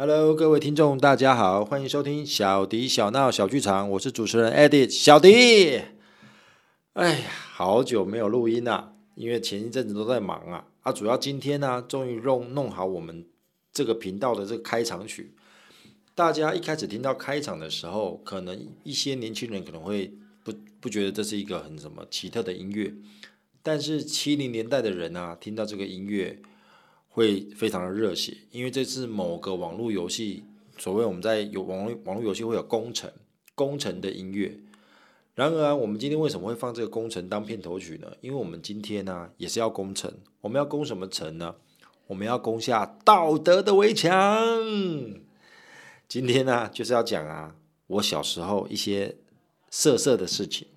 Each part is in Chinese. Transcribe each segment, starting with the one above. Hello， 各位听众，大家好，欢迎收听小迪小闹小剧场，我是主持人 Eddy 小迪。哎呀，好久没有录音了、因为前一阵子都在忙啊。主要今天呢、终于弄好我们这个频道的这个开场曲。大家一开始听到开场的时候，可能一些年轻人可能会不觉得这是一个很什么奇特的音乐，但是70年代的人啊，听到这个音乐。会非常的热血，因为这是某个网络游戏，所谓我们在有网络游戏会有工程的音乐。然而、我们今天为什么会放这个工程当片头曲呢？因为我们今天呢、也是要攻城，我们要攻什么城呢？我们要攻下道德的围墙。今天呢、就是要讲我小时候一些色的事情。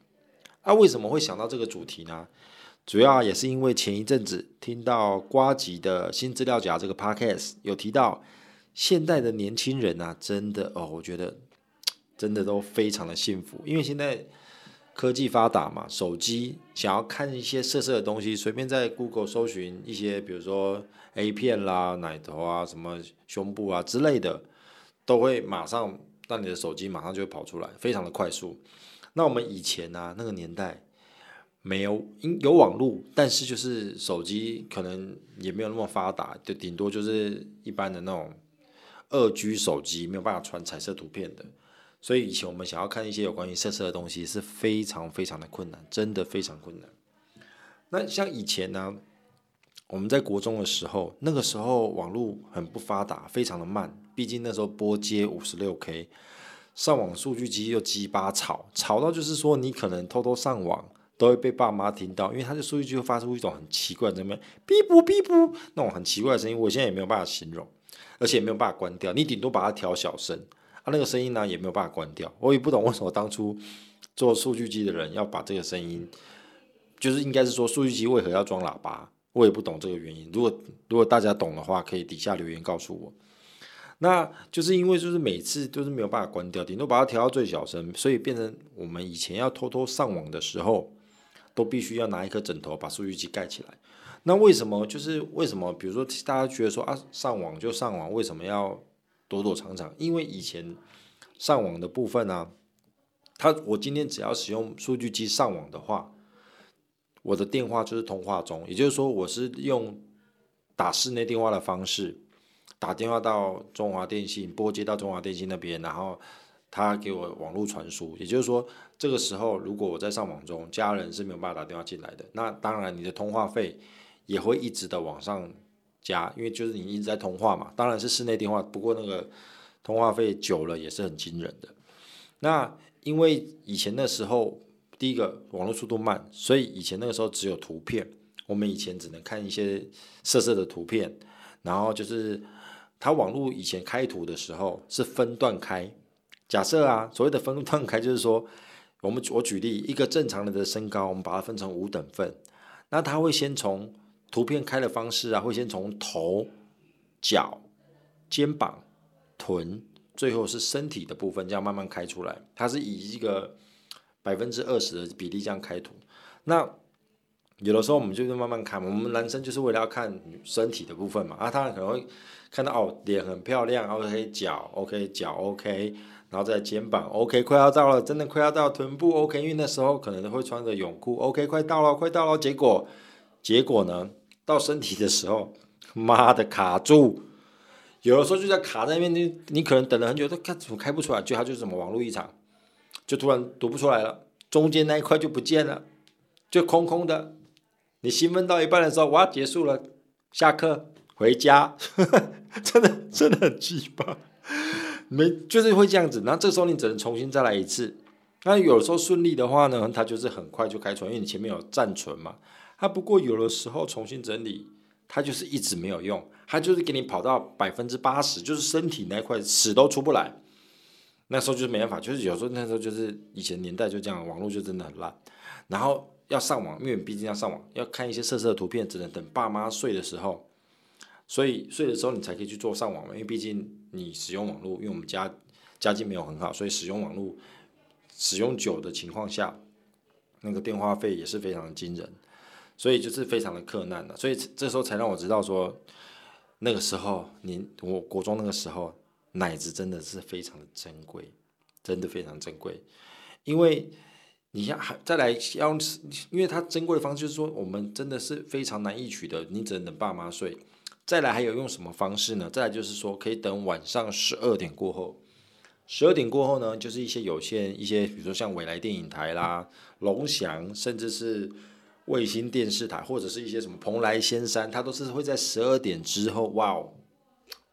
为什么会想到这个主题呢？主要也是因为前一阵子听到呱吉的新资料夹这个 Podcast 有提到，现代的年轻人真的我觉得真的都非常的幸福，因为现在科技发达嘛，手机想要看一些色的东西，随便在 Google 搜寻一些，比如说 A 片啦、奶头什么胸部之类的，都会马上让你的手机马上就会跑出来，非常的快速。那我们以前那个年代。没有网路，但是就是手机可能也没有那么发达，就顶多就是一般的那种 2G 手机，没有办法传彩色图片的。所以以前我们想要看一些有关于色的东西是非常非常的困难，真的非常困难。那像以前我们在国中的时候，那个时候网路很不发达，非常的慢，毕竟那时候拨接 56K， 上网数据机又鸡巴吵到就是说你可能偷偷上网都会被爸妈听到，因为他的数据就发出一种很奇怪的哔啵哔啵那种很奇怪的声音，我现在也没有办法形容，而且也没有办法关掉，你顶多把它调小声那个声音也没有办法关掉。我也不懂为什么当初做数据机的人要把这个声音，就是应该是说数据机为何要装喇叭，我也不懂这个原因。如果大家懂的话，可以底下留言告诉我。那就是因为就是每次都是没有办法关掉，顶多把它调到最小声，所以变成我们以前要偷偷上网的时候都必须要拿一颗枕头把数据机盖起来。那为什么比如说大家觉得说上网就上网，为什么要躲躲藏藏？因为以前上网的部分我今天只要使用数据机上网的话，我的电话就是通话中，也就是说我是用打室内电话的方式打电话到中华电信，拨接到中华电信那边，然后他给我网络传输，也就是说这个时候如果我在上网中，家人是没有办法打电话进来的。那当然你的通话费也会一直的往上加，因为就是你一直在通话嘛，当然是室内电话，不过那个通话费久了也是很惊人的。那因为以前那时候第一个网络速度慢，所以以前那个时候只有图片，我们以前只能看一些色的图片，然后就是它网络以前开图的时候是分段开。假设所谓的分段开就是说，我举例一个正常人的身高，我们把它分成5等份，那它会先从图片开的方式会先从头、脚、肩膀、臀，最后是身体的部分，这样慢慢开出来。它是以一个 20% 的比例这样开图。那有的时候我们就是慢慢看，我们男生就是为了要看身体的部分嘛，他可能会看到脸很漂亮 ，OK 脚 OK， 然后再肩膀 OK， 快要到了，真的快要到臀部 OK， 因为那时候可能会穿着泳裤 OK， 快到了，结果呢，到身体的时候，妈的卡住，有的时候就在卡在那边，你可能等了很久，怎么开不出来？就它就是什么网络异常，就突然读不出来了，中间那一块就不见了，就空空的。你兴奋到一半的时候，哇，结束了，下课回家，真的很鸡巴，就是会这样子。那这时候你只能重新再来一次。那有的时候顺利的话呢，它就是很快就开出来，因为你前面有暂存嘛。它不过有的时候重新整理，它就是一直没有用，它就是给你跑到 80%， 就是身体那块屎都出不来。那时候就是没办法，就是有时候那时候就是以前年代就这样，网络就真的很烂，然后。要上网，因为毕竟要上网，要看一些色的图片，只能等爸妈睡的时候，所以睡的时候你才可以去做上网嘛。因为毕竟你使用网络，因为我们家境没有很好，所以使用网络使用久的情况下，那个电话费也是非常的惊人，所以就是非常的困难的。所以这时候才让我知道说，那个时候我国中那个时候，奶子真的是非常的珍贵，真的非常珍贵。因为你要再来要，因为它珍贵的方式就是说我们真的是非常难以取得，你只能等爸妈睡。再来还有用什么方式呢？再来就是说可以等晚上12点过后，12点过后呢，就是一些有线一些比如说像未来电影台啦、龙翔，甚至是卫星电视台，或者是一些什么蓬莱仙山，它都是会在12点之后，哇哦，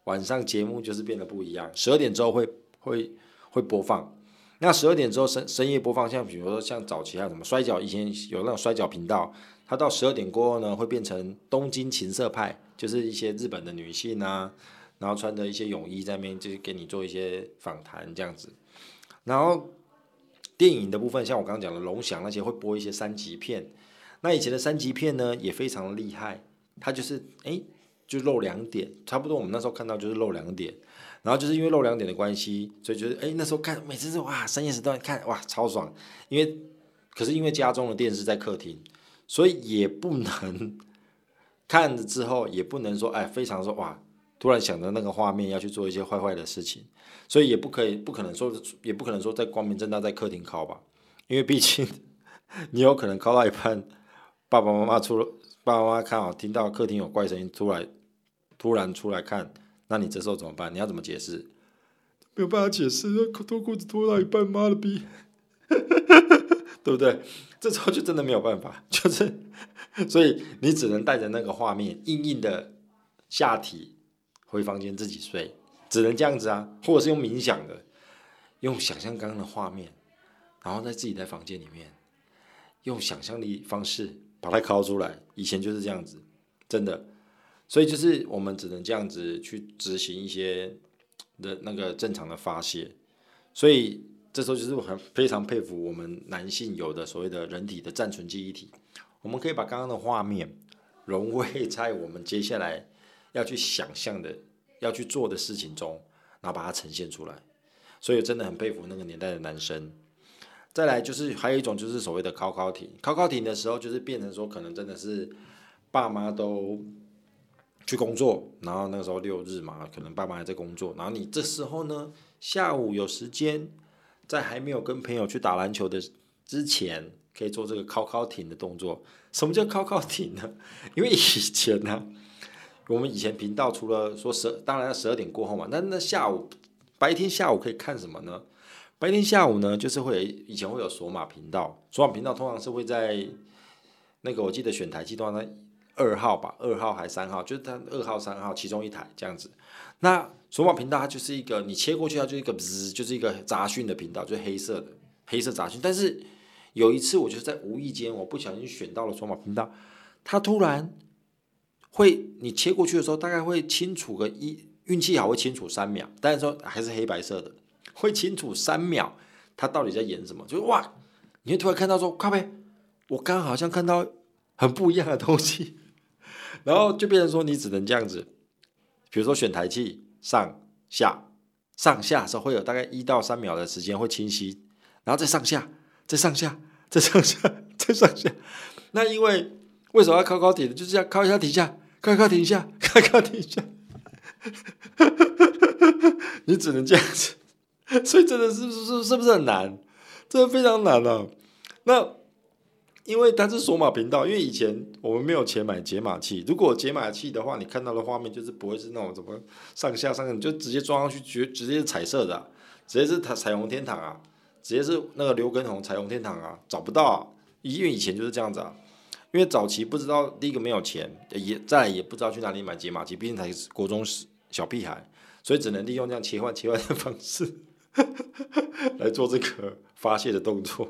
晚上节目就是变得不一样。12点之后会播放。那12点之后深夜播放，像比如说像早期还有什么摔角，以前有那种摔角频道，它到12点过后呢，会变成东京情色派，就是一些日本的女性啊，然后穿着一些泳衣在那边，就是给你做一些访谈这样子。然后电影的部分，像我刚刚讲的龙翔那些，会播一些三级片。那以前的三级片呢也非常厉害，它就是就露2点，差不多我们那时候看到就是露2点，然后就是因为露2点的关系，所以就是那时候看每次是哇深夜时段看哇超爽，可是因为家中的电视在客厅，所以也不能看了之后也不能说非常说哇突然想到那个画面要去做一些坏坏的事情，所以也不可能说在光明正大在客厅靠吧，因为毕竟你有可能靠到一半。爸爸妈妈看好听到客厅有怪声音，突然出来看，那你这时候怎么办？你要怎么解释？没有办法解释，脱裤子脱到一半，妈的逼，对不对？这时候就真的没有办法，就是，所以你只能带着那个画面，硬硬的下体回房间自己睡，只能这样子啊，或者是用冥想的，用想象刚刚的画面，然后再自己在房间里面用想象力方式。把它拷出来，以前就是这样子，真的，所以就是我们只能这样子去执行一些的那个正常的发泄，所以这时候就是我很非常佩服我们男性有的所谓的人体的暂存记忆体，我们可以把刚刚的画面融汇在我们接下来要去想象的、要去做的事情中，然后把它呈现出来，所以真的很佩服那个年代的男生。再来就是还有一种就是所谓的考考停的时候，就是变成说可能真的是爸妈都去工作，然后那个时候6日嘛，可能爸妈还在工作，然后你这时候呢下午有时间，在还没有跟朋友去打篮球的之前，可以做这个考考停的动作。什么叫考考停呢？因为以前呢、我们以前频道除了说当然12点过后嘛，那下午白天下午可以看什么呢？白天下午呢，就是以前会有索马频道，索马频道通常是会在那个我记得选台系通常在2号吧，2号还3号，就是它2号3号其中一台这样子。那索马频道它就是一个你切过去，它就是一个滋，就是一个杂讯的频道，就是黑色杂讯。但是有一次我就在无意间我不小心选到了索马频道，它突然会你切过去的时候大概会清楚个运气好会清楚3秒，但是说还是黑白色的。会清楚3秒，他到底在演什么？就是哇，你会突然看到说，靠北，我刚好像看到很不一样的东西，然后就变成说你只能这样子。比如说选台器上下的时候，会有大概1到3秒的时间会清晰，然后再上下。那因为为什么要靠高铁？就是要靠一下停下，靠一下停下，你只能这样子。所以真的是不是很难？真的非常难啊！那因为它是索马频道，因为以前我们没有钱买解码器，如果解码器的话，你看到的画面就是不会是那种怎么上下，你就直接装上去，直接是彩色的、直接是彩虹天堂啊，直接是那个刘畊宏彩虹天堂啊，找不到啊！因为以前就是这样子啊，因为早期不知道第一个没有钱，也不知道去哪里买解码器，毕竟才是国中小屁孩，所以只能利用这样切换的方式。来做这个发泄的动作，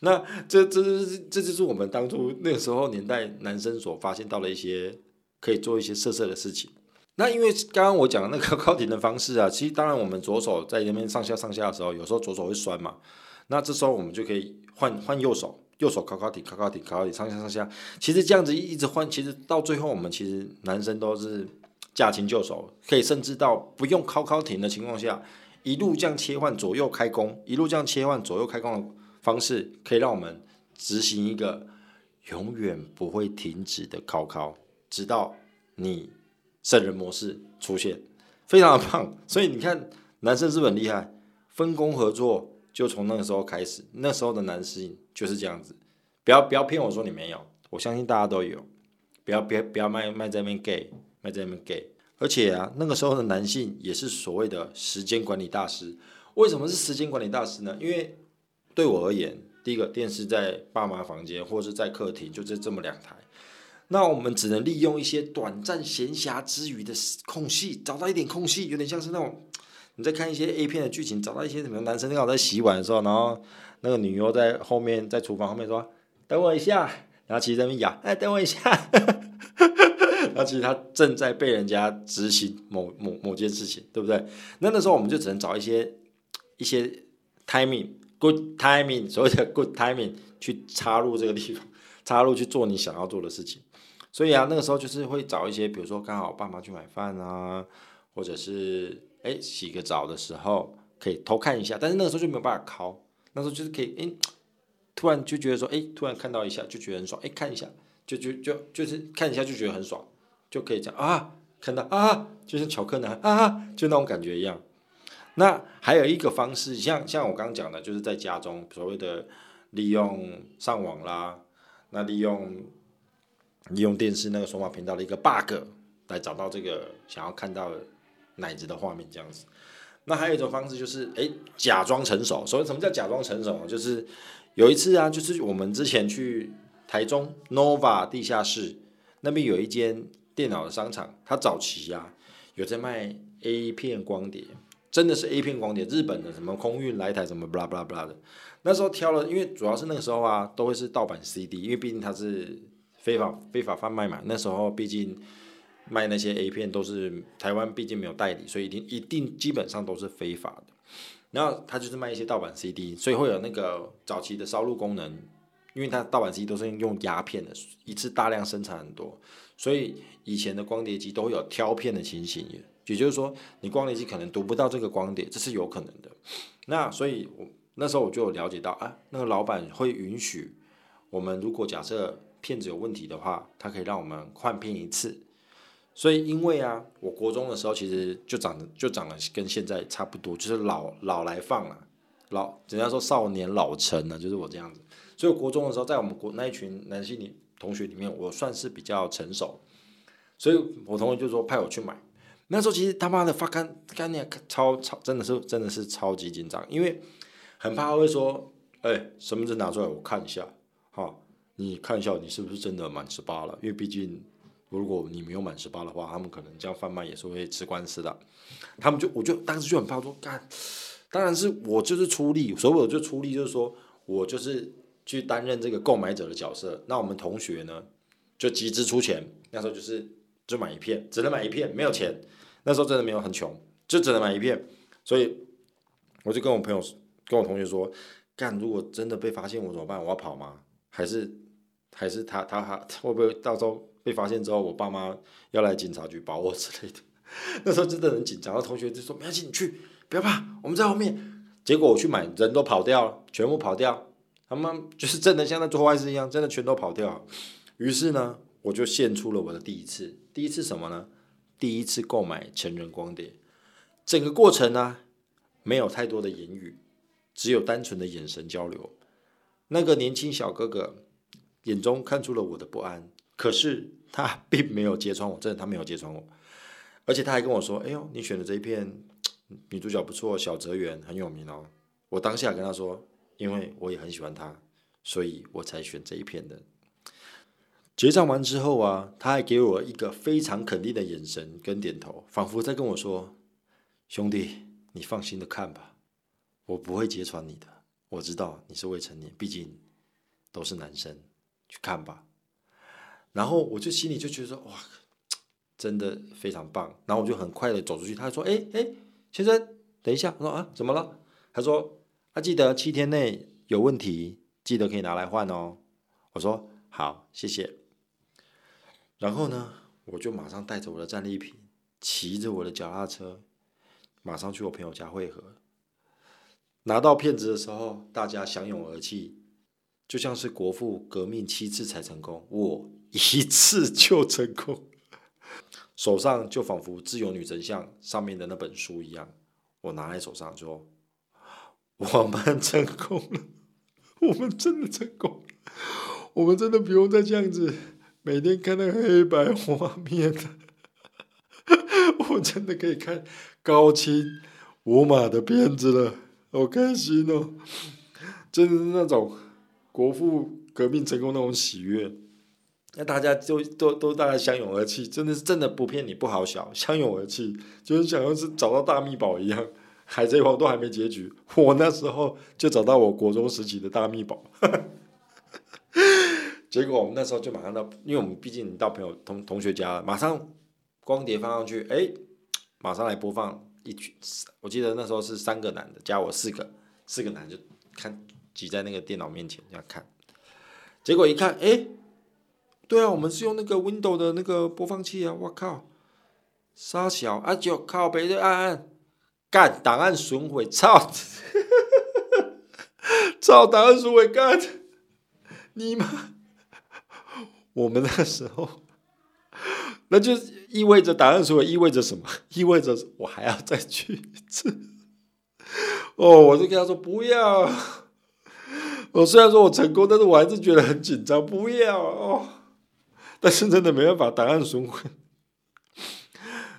那这就是我们当初那个时候年代男生所发现到的一些可以做一些色色的事情。那因为刚刚我讲的那个高停的方式啊，其实当然我们左手在那边上下的时候，有时候左手会酸嘛，那这时候我们就可以换右手高停上下，其实这样子一直换，其实到最后我们其实男生都是驾轻就熟，可以甚至到不用高停的情况下。一路这样切换左右开弓，的方式，可以让我们执行一个永远不会停止的考，直到你圣人模式出现。非常的棒。所以你看男生是不是很厉害，分工合作就从那个时候开始，那时候的男适应就是这样子。不要骗我说你没有，我相信大家都有。不要卖在那边 gay， 卖在那边 gay。而且啊，那个时候的男性也是所谓的时间管理大师。为什么是时间管理大师呢？因为对我而言，第一个电视在爸妈房间或是在客厅，就是这么两台。那我们只能利用一些短暂闲暇之余的空隙，找到一点空隙，有点像是那种你在看一些 A 片的剧情，找到一些什么男生刚好在洗碗的时候，然后那个女优在后面，在厨房后面说等我一下，然后其实在那边咬，等我一下。那其实他正在被人家执行某件事情，对不对？那时候我们就只能找一些 timing，good timing， 所谓的 good timing 去插入这个地方，插入去做你想要做的事情。所以啊，那个时候就是会找一些，比如说刚好爸妈去买饭啊，或者是洗个澡的时候可以偷看一下，但是那个时候就没有办法拷，那时候就是可以突然就觉得说突然看到一下就觉得很爽，看一下就是看一下就觉得很爽。就可以讲啊，看到啊，就像乔克南啊，就那种感觉一样。那还有一个方式，像我刚刚讲的，就是在家中所谓的利用上网啦，那利用电视那个数码频道的一个 bug 来找到这个想要看到的奶子的画面这样子。那还有一种方式就是假装成熟。所以什么叫假装成熟？就是有一次啊，就是我们之前去台中 Nova 地下室那边有一间电脑的商场，它早期啊有在卖 A 片光碟，真的是 A 片光碟，日本的什么空运来台什么 blah blah blah 的。那时候挑了，因为主要是那个时候啊都会是盗版 CD， 因为毕竟它是非法贩卖嘛。那时候毕竟卖那些 A 片都是台湾毕竟没有代理，所以一定基本上都是非法的。然后它就是卖一些盗版 CD， 所以会有那个早期的烧录功能。因为它盗版机都是用压片的，一次大量生产很多，所以以前的光碟机都有挑片的情形，也就是说你光碟机可能读不到这个光碟，这是有可能的。那所以那时候我就有了解到啊，那个老板会允许我们，如果假设片子有问题的话，他可以让我们换片一次。所以因为啊，我国中的时候其实就长得跟现在差不多，就是老来放了，人家说少年老成了，就是我这样子。所以国中的时候，在我们那一群男性同学里面，我算是比较成熟，所以我同学就说派我去买。那时候其实他妈的真的是超级紧张，因为很怕他会说，身份证拿出来我看一下，哈，你看一下你是不是真的满18了？因为毕竟如果你没有满18的话，他们可能这样贩卖也是会吃官司的。我就当时就很怕说干，当然是我就是出力，所以我就出力就是说我就是。去担任这个购买者的角色，那我们同学呢就集资出钱，那时候就买一片，只能买一片，没有钱，那时候真的没有很穷，就只能买一片，所以我就跟我同学说，干，如果真的被发现我怎么办？我要跑吗？还是他会不会到时候被发现之后，我爸妈要来警察局把我之类的？那时候真的很紧张，然后同学就说没关系，你去，不要怕，我们在后面。结果我去买，人都跑掉了，全部跑掉。他们就是真的像在做坏事一样，真的全都跑掉了。于是呢，我就献出了我的第一次什么呢？第一次购买成人光碟。整个过程呢，没有太多的言语，只有单纯的眼神交流。那个年轻小哥哥眼中看出了我的不安，可是他并没有揭穿我，真的他没有揭穿我，而且他还跟我说：“哎呦，你选的这一片女主角不错，小泽圆很有名哦。”我当下跟他说。因为我也很喜欢他，所以我才选这一片的。结账完之后啊，他还给我一个非常肯定的眼神跟点头，仿佛在跟我说：“兄弟，你放心的看吧，我不会揭穿你的。我知道你是未成年，毕竟都是男生，去看吧。”然后我就心里就觉得说：“哇，真的非常棒。”然后我就很快的走出去，他说：“先生，等一下。”我说：“啊，怎么了？”他说。记得7天内有问题，记得可以拿来换哦。我说好，谢谢。然后呢，我就马上带着我的战利品，骑着我的脚踏车，马上去我朋友家汇合。拿到片子的时候，大家相拥而泣，就像是国父革命7次才成功，我一次就成功。手上就仿佛自由女神像上面的那本书一样，我拿在手上说我们成功了，我们真的成功了，我们真的不用再这样子每天看那个黑白画面了，我真的可以看高清无码的片子了，好开心哦，真的是那种国父革命成功那种喜悦，那大家就都大家相拥而泣，真的是真的不骗你，不好笑，相拥而泣，就是想要是找到大秘宝一样，海贼王都还没结局，我那时候就找到我国中时期的大秘宝，结果我们那时候就马上到，因为我们毕竟到朋友同学家了，马上光碟放上去，哎，马上来播放一群，我记得那时候是3个男的加我四个男就看挤在那个电脑面前这样看，结果一看，哎，对啊，我们是用那个 Windows 的那个播放器啊，我靠，傻小啊，就靠北的按干档案损毁，操档案损毁干，你妈！我们那时候，那就意味着档案损毁意味着什么？意味着我还要再去一次。哦，我就跟他说不要。我虽然说我成功，但是我还是觉得很紧张，不要哦。但是真的没办法，档案损毁。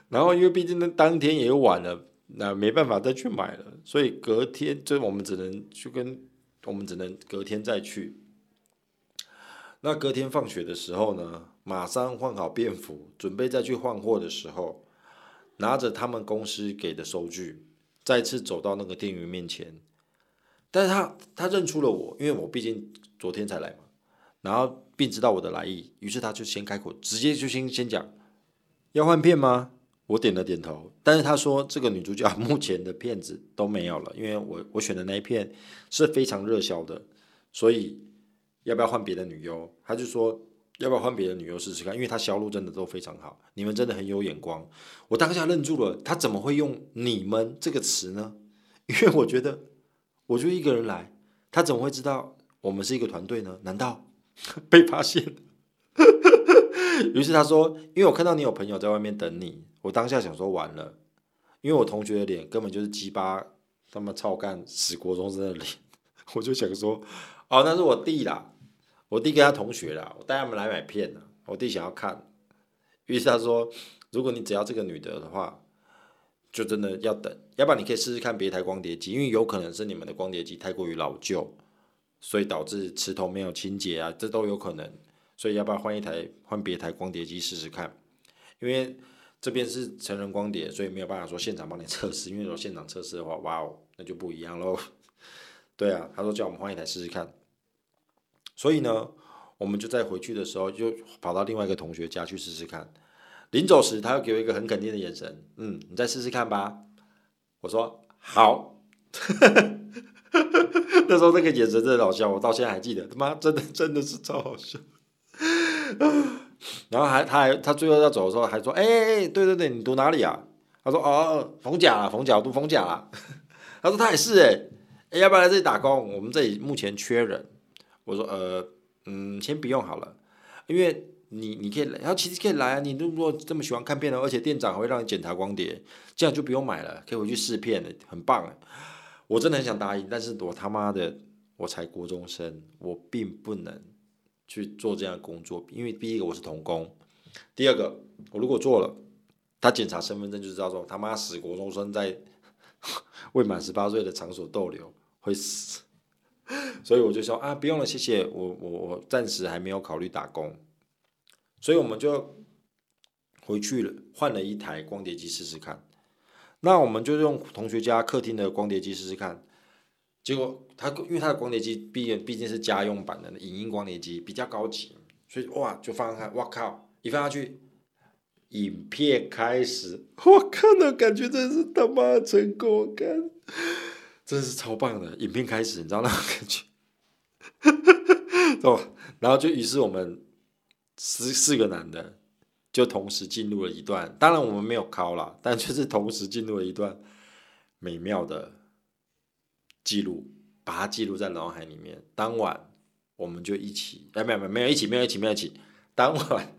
然后因为毕竟当天也晚了，那没办法再去买了，所以隔天就我们只能隔天再去。那隔天放学的时候呢，马上换好便服，准备再去换货的时候，拿着他们公司给的收据，再次走到那个店员面前。但是他认出了我，因为我毕竟昨天才来嘛，然后并知道我的来意，于是他就先开口，直接就先讲要换片吗？我点了点头，但是他说这个女主角目前的片子都没有了，因为我选的那一片是非常热销的，所以要不要换别的女优？他就说要不要换别的女优试试看，因为他销路真的都非常好，你们真的很有眼光。我当下愣住了，他怎么会用你们这个词呢？因为我觉得我就一个人来，他怎么会知道我们是一个团队呢？难道被发现了？于是他说，因为我看到你有朋友在外面等你，我当下想说完了，因为我同学的脸根本就是鸡巴他们操干死国中生的脸，我就想说，哦，那是我弟啦，我弟跟他同学啦，我带他们来买片啦，我弟想要看，于是他说，如果你只要这个女的的话，就真的要等，要不然你可以试试看别台光碟机，因为有可能是你们的光碟机太过于老旧，所以导致磁头没有清洁啊，这都有可能，所以要不要换别台光碟机试试看，因为这边是成人光碟，所以没有办法说现场帮你测试，因为如果现场测试的话，哇哦，那就不一样咯。对啊，他说叫我们换一台试试看，所以呢，我们就在回去的时候就跑到另外一个同学家去试试看。临走时，他又给我一个很肯定的眼神，嗯，你再试试看吧。我说好。那时候那个眼神真的好笑，我到现在还记得，他妈真的是超好笑。然后他最后要走的时候还说，哎，对对对，你读哪里啊？他说哦，逢甲啦，我读逢甲啦。他说他也是哎，要不要来这里打工？我们这里目前缺人。我说先不用好了，因为你可以来，然后其实可以来啊，你如果这么喜欢看片的，而且店长还会让你检查光碟，这样就不用买了，可以回去试片了，很棒了。我真的很想答应，但是我他妈的我才国中生，我并不能去做这样的工作，因为第一个我是童工，第二个我如果做了，他检查身份证就知道说他妈死国中生在未满18岁的场所逗留会死，所以我就说啊不用了，谢谢，我暂时还没有考虑打工。所以我们就回去了，换了一台光碟机试试看。那我们就用同学家客厅的光碟机试试看。结果因为他的光碟机毕竟是家用版的影音光碟机，比较高级，所以哇就放上看，哇靠！一放下去，影片开始，我看到感觉真是他妈成功感，真是超棒的。影片开始，你知道那种感觉，哦，然后就于是我们。四个男的就同时进入了一段，当然我们没有考啦，但就是同时进入了一段美妙的记录，把它记录在脑海里面。当晚我们就一起，没有一起，当晚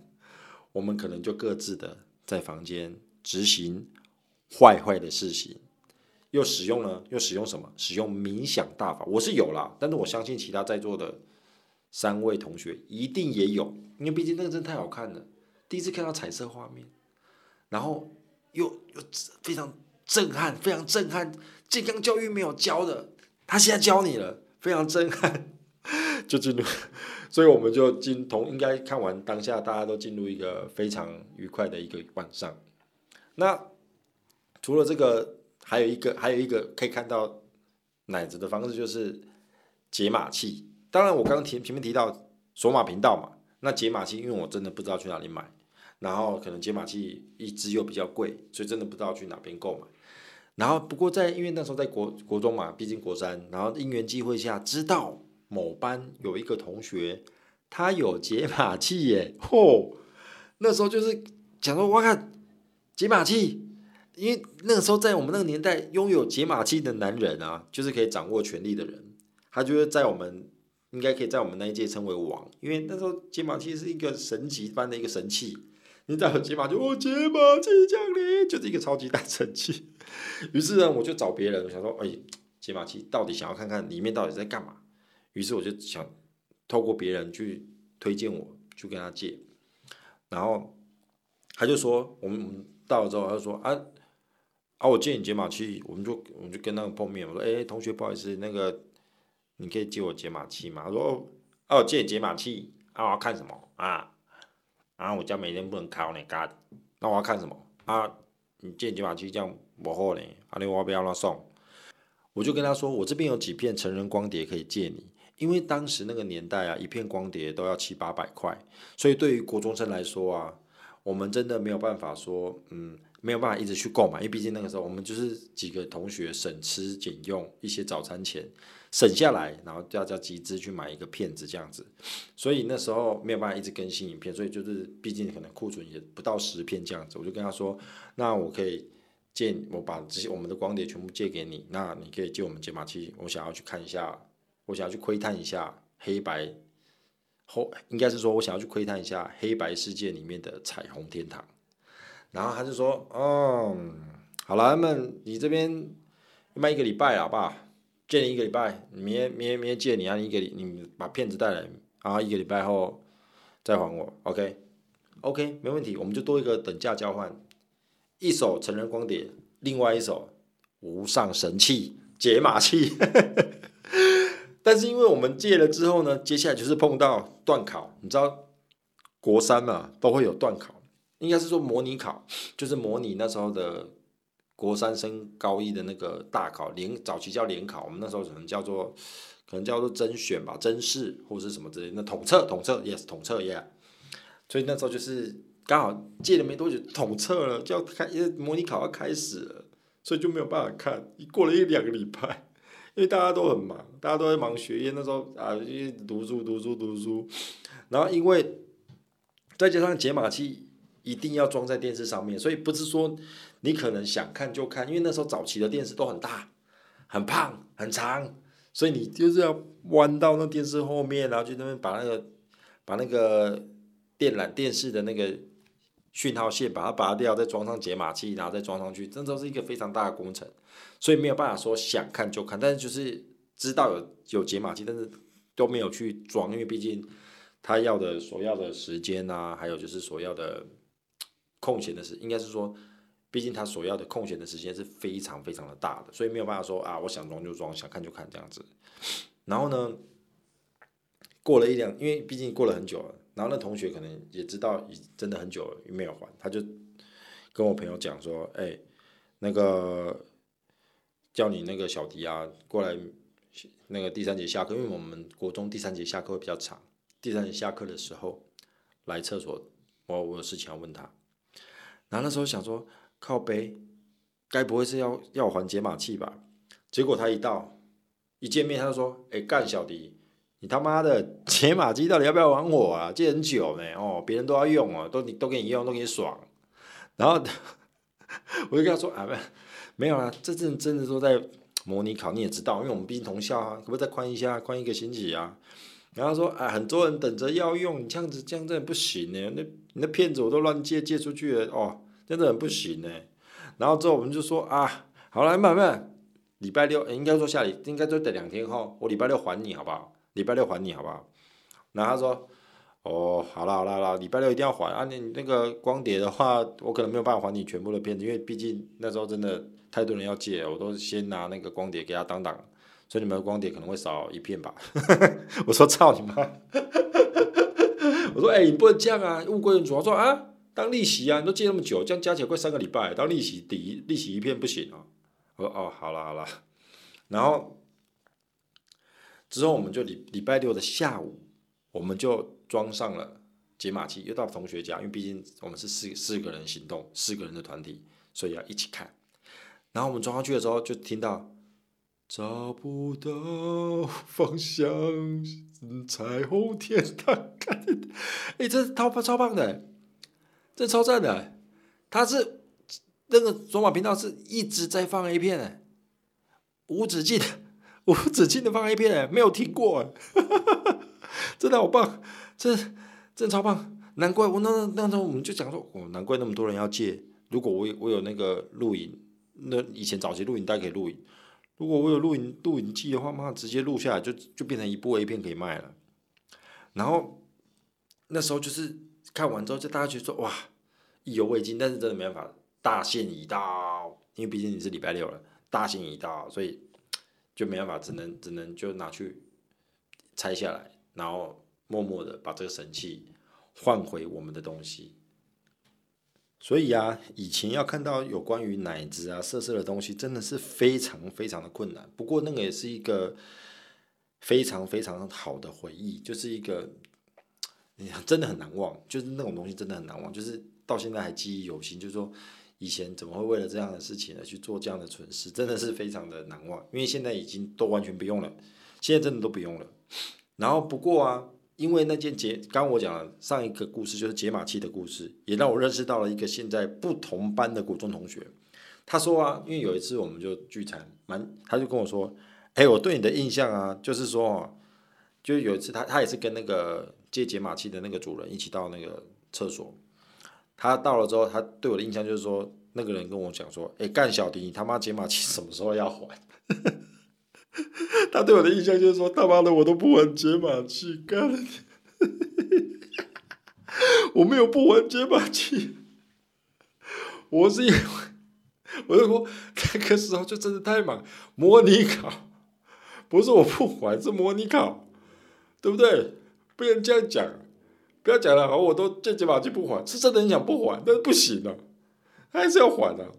我们可能就各自的在房间执行坏的事情，又使用什么？使用冥想大法，我是有啦，但是我相信其他在座的三位同学一定也有，因为毕竟那个真的太好看了，第一次看到彩色画面，然后又非常震撼，非常震撼，健康教育没有教的，他现在教你了，非常震撼，就进入，所以我们就应该看完当下，大家都进入一个非常愉快的一个晚上。那除了这个，还有一个可以看到奶子的方式就是解码器。当然，我刚刚前面提到索马频道嘛，那解码器因为我真的不知道去哪里买，然后可能解码器一支又比较贵，所以真的不知道去哪边购买。然后不过因为那时候在国中嘛，毕竟国三，然后因缘际会下知道某班有一个同学他有解码器耶，吼！那时候就是想说，哇看解码器。因为那个时候在我们那个年代，拥有解码器的男人啊，就是可以掌握权力的人，他就是在我们应该可以在我们那一届称为王，因为那时候解码器是一个神级般的一个神器，你只要解码就解码器降临，就是一个超级大神器。于是呢，我就找别人，我想说，解码器到底想要看看里面到底在干嘛？于是我就想透过别人去推荐我去跟他借，然后他就说，我们到了之后，他就说啊，我借你解码器，我们就跟那个碰面，我说，同学，不好意思，那个你可以借我解码器吗？他说，我借你解码器，我要看什么啊？我家每天不能开呢，嘎，那我要看什么啊？你借你解码器这样不好呢，你我不要乱送。我就跟他说，我这边有几片成人光碟可以借你，因为当时那个年代啊，一片光碟都要700-800块，所以对于国中生来说啊，我们真的没有办法说，没有办法一直去购买，因为毕竟那个时候我们就是几个同学省吃俭用一些早餐钱省下来，然后大家集资去买一个片子这样子，所以那时候没有办法一直更新影片，所以就是毕竟可能库存也不到10片这样子。我就跟他说，那我可以借我把这些我们的光碟全部借给你，那你可以借我们解码器，我想要去看一下，我想要去窥探一下黑白，应该是说我想要去窥探一下黑白世界里面的彩虹天堂。然后他就说，好了，那么你这边卖1个礼拜了，好不好？借你1个礼拜，明天借你啊，你把片子带来，然后1个礼拜后再还我 ，OK， 没问题，我们就多一个等价交换，一手成人光碟，另外一手无上神器解码器。但是因为我们借了之后呢，接下来就是碰到段考，你知道国三嘛，都会有段考。应该是说模拟考，就是模拟那时候的国三升高一的那个大考，早期叫联考，我们那时候可能叫做甄选吧，甄试或者是什么之类的。那统测 yes 统测 yeah， 所以那时候就是刚好借了没多久，统测了就要模拟考要开始了，所以就没有办法看。过了1-2个礼拜，因为大家都很忙，大家都在忙学业，那时候啊读书，然后因为再加上解码器。一定要装在电视上面，所以不是说你可能想看就看，因为那时候早期的电视都很大、很胖、很长，所以你就是要弯到那电视后面，然后去那边把那个电缆电视的那个讯号线把它拔掉，再装上解码器，然后再装上去，这都是一个非常大的工程，所以没有办法说想看就看，但是就是知道有解码器，但是都没有去装，因为毕竟他所要的时间啊，还有就是所要的。空闲的时，应该是说，毕竟他所要的空闲的时间是非常非常的大的，所以没有办法说啊，我想装就装，想看就看这样子。然后呢，过了因为毕竟过了很久了，然后那同学可能也知道，真的很久了没有还，他就跟我朋友讲说，那个叫你那个小迪啊过来，那个第3节下课，因为我们国中第3节下课会比较长，第3节下课的时候来厕所，我有事情要问他。然后那时候想说，靠北，该不会是要还解码器吧？结果他一见面他就说，干小迪，你他妈的解码器到底要不要还我啊？借很久呢，别人都要用哦，都给你用，都给你爽。然后我就跟他说没有啦，这次真的说在模拟考，你也知道，因为我们毕竟同校啊，可不可以再宽一下，宽1个星期啊？然后他说很多人等着要用，你这样子真的不行呢，你那片子我都乱借出去了，真的很不行欸。然后之后我们就说啊，好了，慢慢，礼拜六应该说应该就等2天后，我礼拜六还你好不好？然后他说，哦，好了，礼拜六一定要还啊！你那个光碟的话，我可能没有办法还你全部的片子，因为毕竟那时候真的太多人要借，我都先拿那个光碟给他当档，所以你们的光碟可能会少一片吧。我说操你妈！我说你不能这样啊，物归原主。我说啊，当利息啊，你都借那么久，这样加起来快3个礼拜，当利息抵利息一片不行啊。我说哦，好了，然后之后我们就礼拜六的下午，我们就装上了解码器，又到同学家，因为毕竟我们是四个人行动，4个人的团体，所以要一起看。然后我们装上去的时候，就听到找不到方向，彩虹天堂。这是超棒的，这超赞的。它是那个卓玛频道是一直在放 A 片的，无止境的放 A 片，没有停过。真的好棒，真的超棒，难怪我那时候我们就讲说，难怪那么多人要借。如果我有那个录影，那以前早期录影带可以录影，如果我有录影机的话，妈直接录下来就变成一部 A 片可以卖了。然后那时候就是看完之后，就大家觉得说哇意犹未尽，但是真的没办法，大限已到，因为毕竟你是礼拜六了，大限已到，所以就没办法，只能就拿去拆下来。然后默默的把这个神器换回我们的东西。所以啊，以前要看到有关于奶子啊色色的东西真的是非常非常的困难，不过那个也是一个非常非常好的回忆，就是一个真的很难忘，就是那种东西真的很难忘，就是到现在还记忆犹新，就是说以前怎么会为了这样的事情而去做这样的蠢事，真的是非常的难忘。因为现在已经都完全不用了，现在真的都不用了。然后不过啊，因为那件刚我讲了上一个故事，就是解码器的故事，也让我认识到了一个现在不同班的国中同学。他说啊，因为有一次我们就聚餐，他就跟我说，我对你的印象啊，就是说就有一次他也是跟那个借解码器的那个主人一起到那个厕所，他到了之后，他对我的印象就是说，那个人跟我讲说，干小迪，你他妈解码器什么时候要还？他对我的印象就是说，他妈的我都不还解码器，干了我没有不还解码器，我是因为我就说那个时候就真的太忙，模拟考不是我不还，是模拟考，对不对？不能这样讲，不要讲了，我都借解码器不还，是真的很想不还，但是不行了，还是要还的。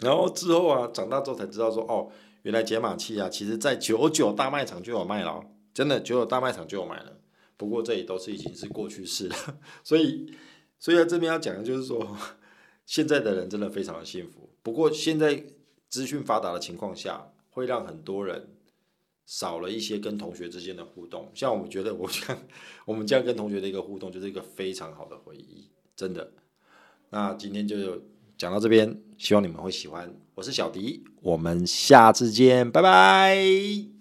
然后之后啊，长大之后才知道说，原来解码器啊，其实在99大卖场就有卖了，真的99大卖场就有卖了。不过这里都是已经是过去式了，所以在这边要讲的就是说，现在的人真的非常的幸福。不过现在资讯发达的情况下，会让很多人少了一些跟同学之间的互动。像我们觉得我们这样跟同学的一个互动，就是一个非常好的回忆，真的。那今天就讲到这边，希望你们会喜欢。我是小迪，我们下次见，拜拜。